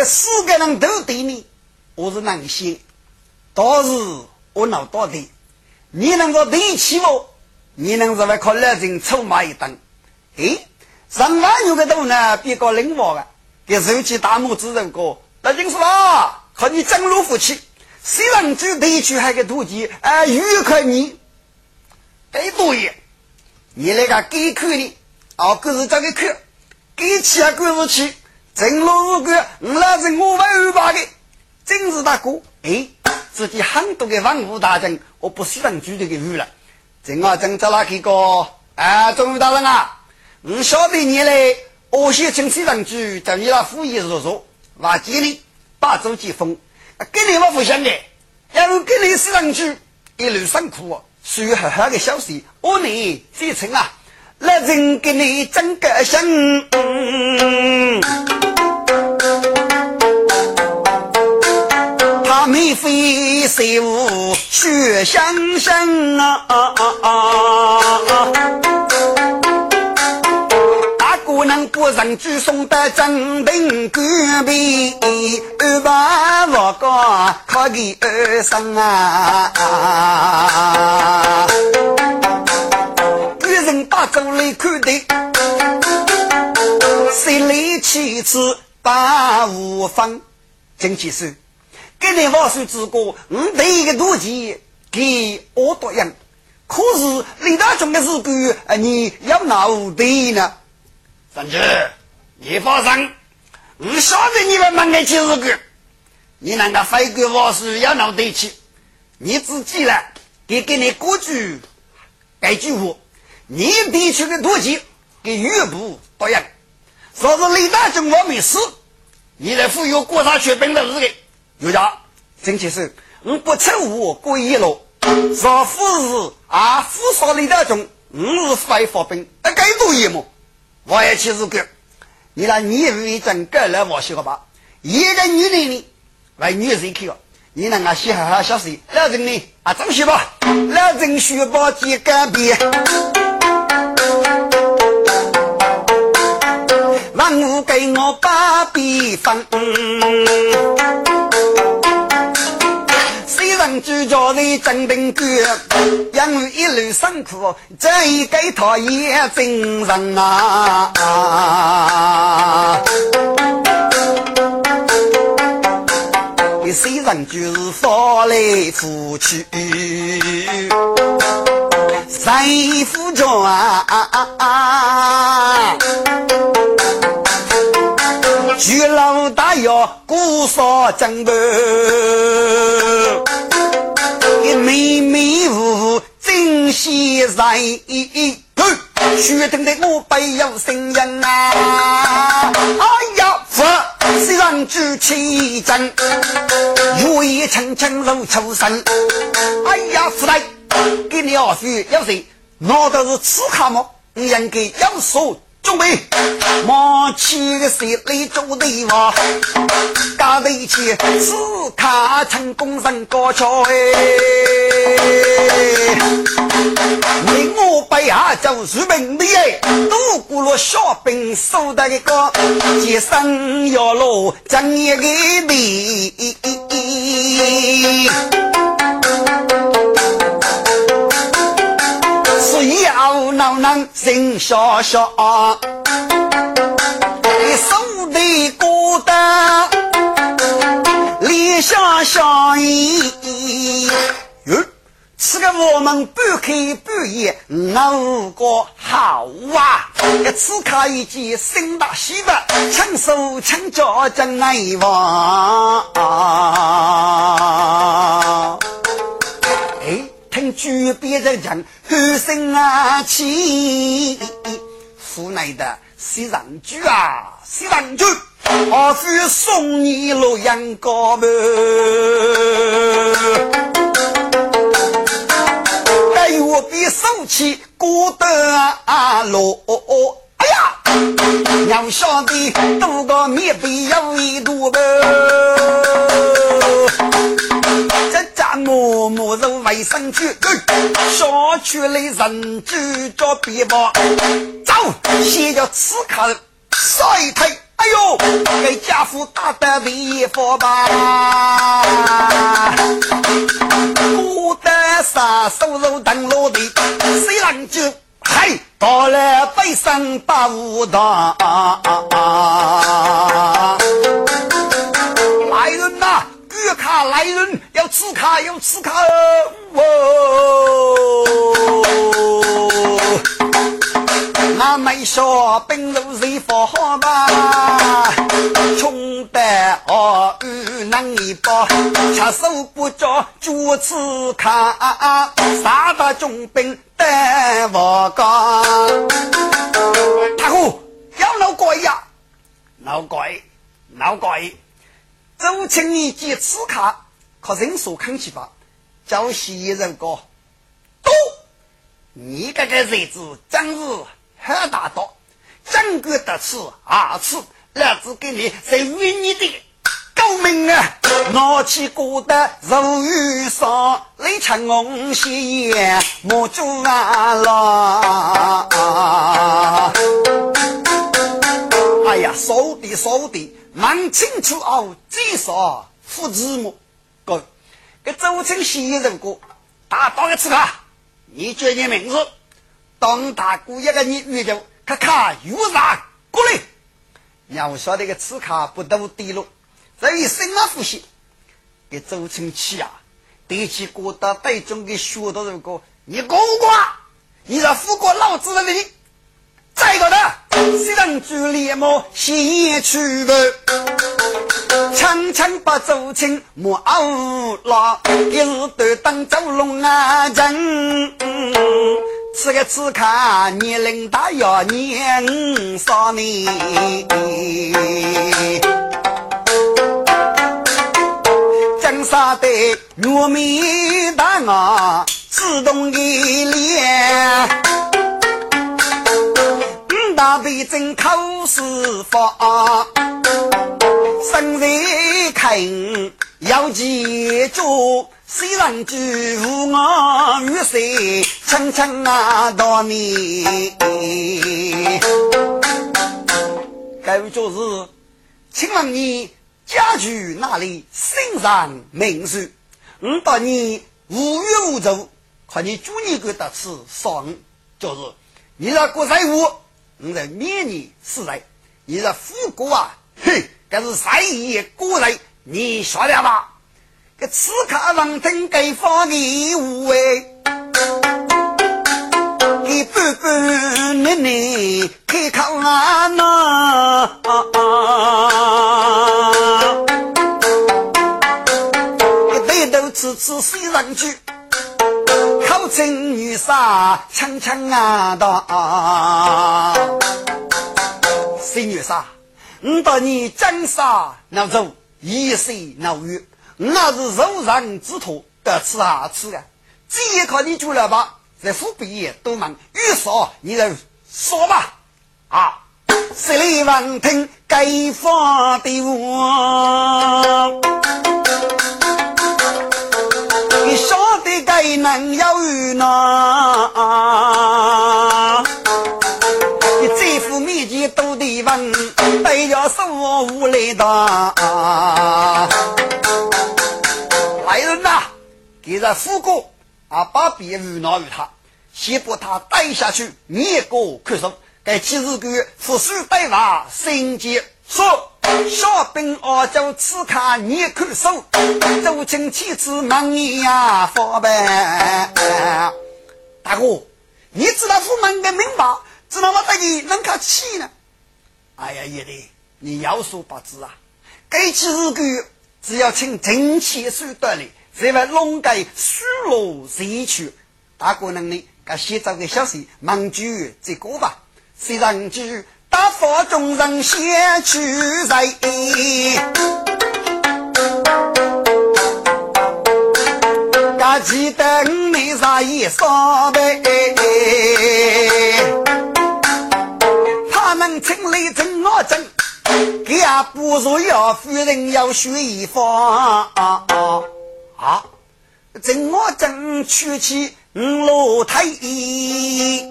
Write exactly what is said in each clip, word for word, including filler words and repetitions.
这四个人都对你，我是能些，倒是我脑到的，你能够对起我，你能是为靠老人臭骂一顿。诶，上万有个头呢，别搞灵活的，给手机大拇指人过，那就是啦，和你争路夫妻，谁能去对去还给土地，哎，愉快你，给多爷，你那个给去的，啊，可是这个去，给起啊，可是去。正路如果那是我为二八的正是大哥哎，自己很多的防护大将我不是让主的给鱼了正啊正在那几个啊终于大人啊我晓得你嘞我是请市长主叫你那副业所说瓦吉里八周季风跟你我不想的要是跟你市长主一路上苦啊属于好好的消息我你继承啊那人给你整个香、嗯、他没非谁无血香香啊啊啊大姑娘不让举送的真定隔壁二把我哥靠给二生啊啊啊大周来看的，谁来妻子把无方？真其实，给你话说之过，我对一个多钱给我多样，可是你那种的事故，啊，你要哪对呢？三姐，你放心，我晓得你们忙的起事故，你那个非官话说要哪对去？你自己呢，给给你过去改句话。你地区的多吉给岳不多样说是李大中国美食你的富有过啥血本的日给有家真其实我不称我过一楼说富士啊富说李大中我是非法兵那该多一幕我也其实个你来你以为整个来我是个吧一个女的你来女人去了你那个小孩小事老人呢啊真是吧老人学吧几个别让我给我把比方虽然主角的真定哥让我一路辛苦这一个他也精神啊虽然就是佛来佛去在佛中啊啊啊啊举老大药古所正的每每无珍惜在学堂的我辈有声音啊哎呀佛虽然只其真我也轻轻如抽身哎呀佛来给你二叔要谁那都是吃蛤蟆你应该要手准备马去的谁来做对吧家里去吃卡成功人高桥你我背下就是命的都过了小兵手的一个接生要路将一个地要闹能心笑笑你手里孤单你笑笑这个我们不可以不也闹个好啊此刻已经生大西吧成手成脚真爱吧听主别人讲和声啊起湖南的西藏剧啊西藏剧我是送你洛阳高门该我比手起孤单啊罗哎呀要上帝都个灭必要一度吧这家默默的卫生去小区里人住着别吧走写着此刻晒太哎呦，给家父打得威风吧，不得杀手肉当落地，谁能救？嗨，到了背上把武当，来人呐、啊，举卡来人，要吃卡要吃卡哦！俺们说兵如水火好吧，穷得哦鱼能一包，插手不着就吃卡，杀大重兵得我高。大哥，要闹鬼呀！闹鬼，闹鬼！周青一接吃卡，可人手看起吧，叫西人哥，都你这个日子真是。很大道真个的吃啊吃，老子给你谁与你的高明啊，拿起锅的肉与烧，雷成红西也莫住啊啦！哎呀，手的手的，蛮清楚哦，至少父子母哥，给周青西人哥打打个吃卡，你叫你名字。当大姑一个你遇着咔咔有啥过来，要说这个刺卡不都低了，这一生啊复习给周青气啊，第七国的带中给学到这个，你够过你是富过老子的你，再一个呢西藏主力么西野去的常常把周青摸傲了，一日对当走龙啊人。这个刺卡年龄大要年少呢，江沙的糯米蛋啊，自动的脸，五大杯真口是法，生日肯要记住。虽然住无我与谁轻轻啊到你该位就是请问你家住哪里，姓上名字，嗯到你无月无周，可你住你个的是爽，就是你在国财务你在面你是谁，你在富国啊嘿，但是谁也过来你晓得吧，这刺卡能听给放你无畏给不不你你给靠啊呐给对头吃吃西上去靠近女杀长长啊的西女杀你到你江杀闹走一岁闹月，那是柔然之徒的吃啊吃啊，这也靠你住了吧，在湖北也都忙越说你来说吧啊，十里万听该放的我你说的该能要与哪你这副秘籍都得问带着手我无力的啊，来人呐、啊！给这富哥啊，把别人拿与他，先把他带下去，灭个看守。该七十个副手带娃升级说，小兵二将刺卡你看守，周青妻子忙你呀发呗。大哥，你知道父门的明白，知道我带你能卡气呢？哎呀，爷的，你要说不知啊，该七十个。只要请整齐手段里这位龙盖输入谁去大过能力该写照的消息忙居这个吧，虽然居大佛众人写去在嘎记等你在一说呗，他们请来真我真给啊不如要夫人要学一方啊啊啊！正我正去去楼台，其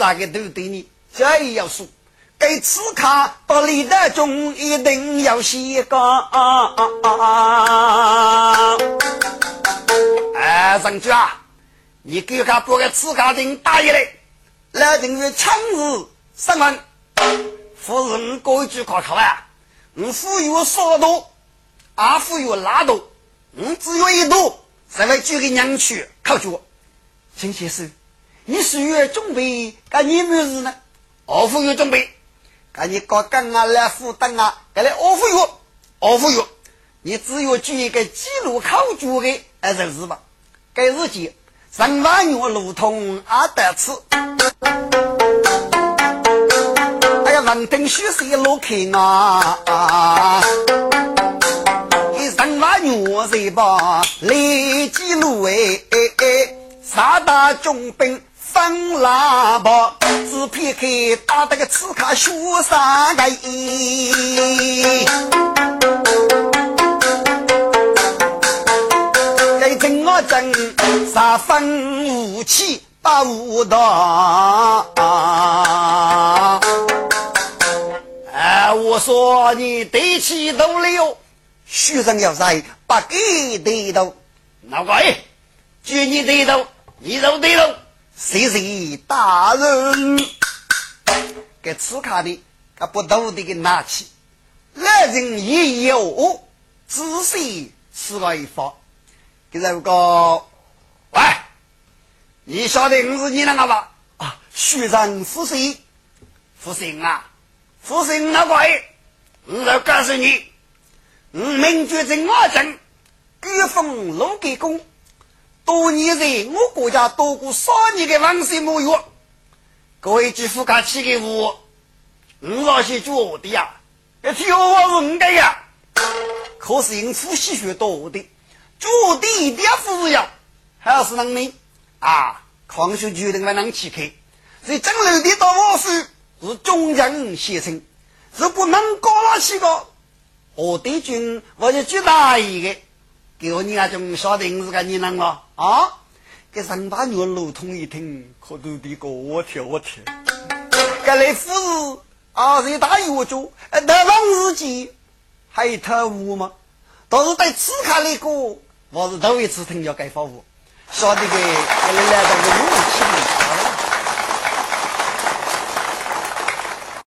他个都对你这要说，给此卡不离的中一定要洗个哎张局啊，你给他拨个此卡顶大一类来顶于长日三万夫人过一句考考啊，你富有少多啊，富有拉多你只有一多才会去给娘去靠住陈先生，你是月准备干你么子呢？我富有准备赶你搞干啊来负担啊给来我富有我富有你只有去一个记录靠住的哎这日吧给自己三万元路通啊得吃哎呀万定虚是一路看啊一三万元是吧累记录哎啥大重兵放喇叭只撇开打这个刺卡学啥个意给整我整啥分武器把武道啊我说你得起都溜学生要在把给得到哪个哎就你得到你都得到谁谁大人给此卡的他不都得给拿起那人也有仔细吃了一方给这个喂你晓得我是你那个吧啊虚张服谁服谁啊服谁那个我来告诉你我明觉着我正御风楼给公多年在我国家多过三年的王室母约各位去复卡去给我我老是做我的呀也替我问的呀可是因夫妻学到我的做我的一点服务呀还是能力啊狂学决定我能起开所以整流的到我是是中央协成是不能高了起个我的军我就去打一个给我你啊种小的是个你能了啊给三八女路通一听可都的个我天我天给来夫子啊谁打一我就得让自己还有特务吗都是在吃卡里个我是头一次听要改发我小的给给来来到我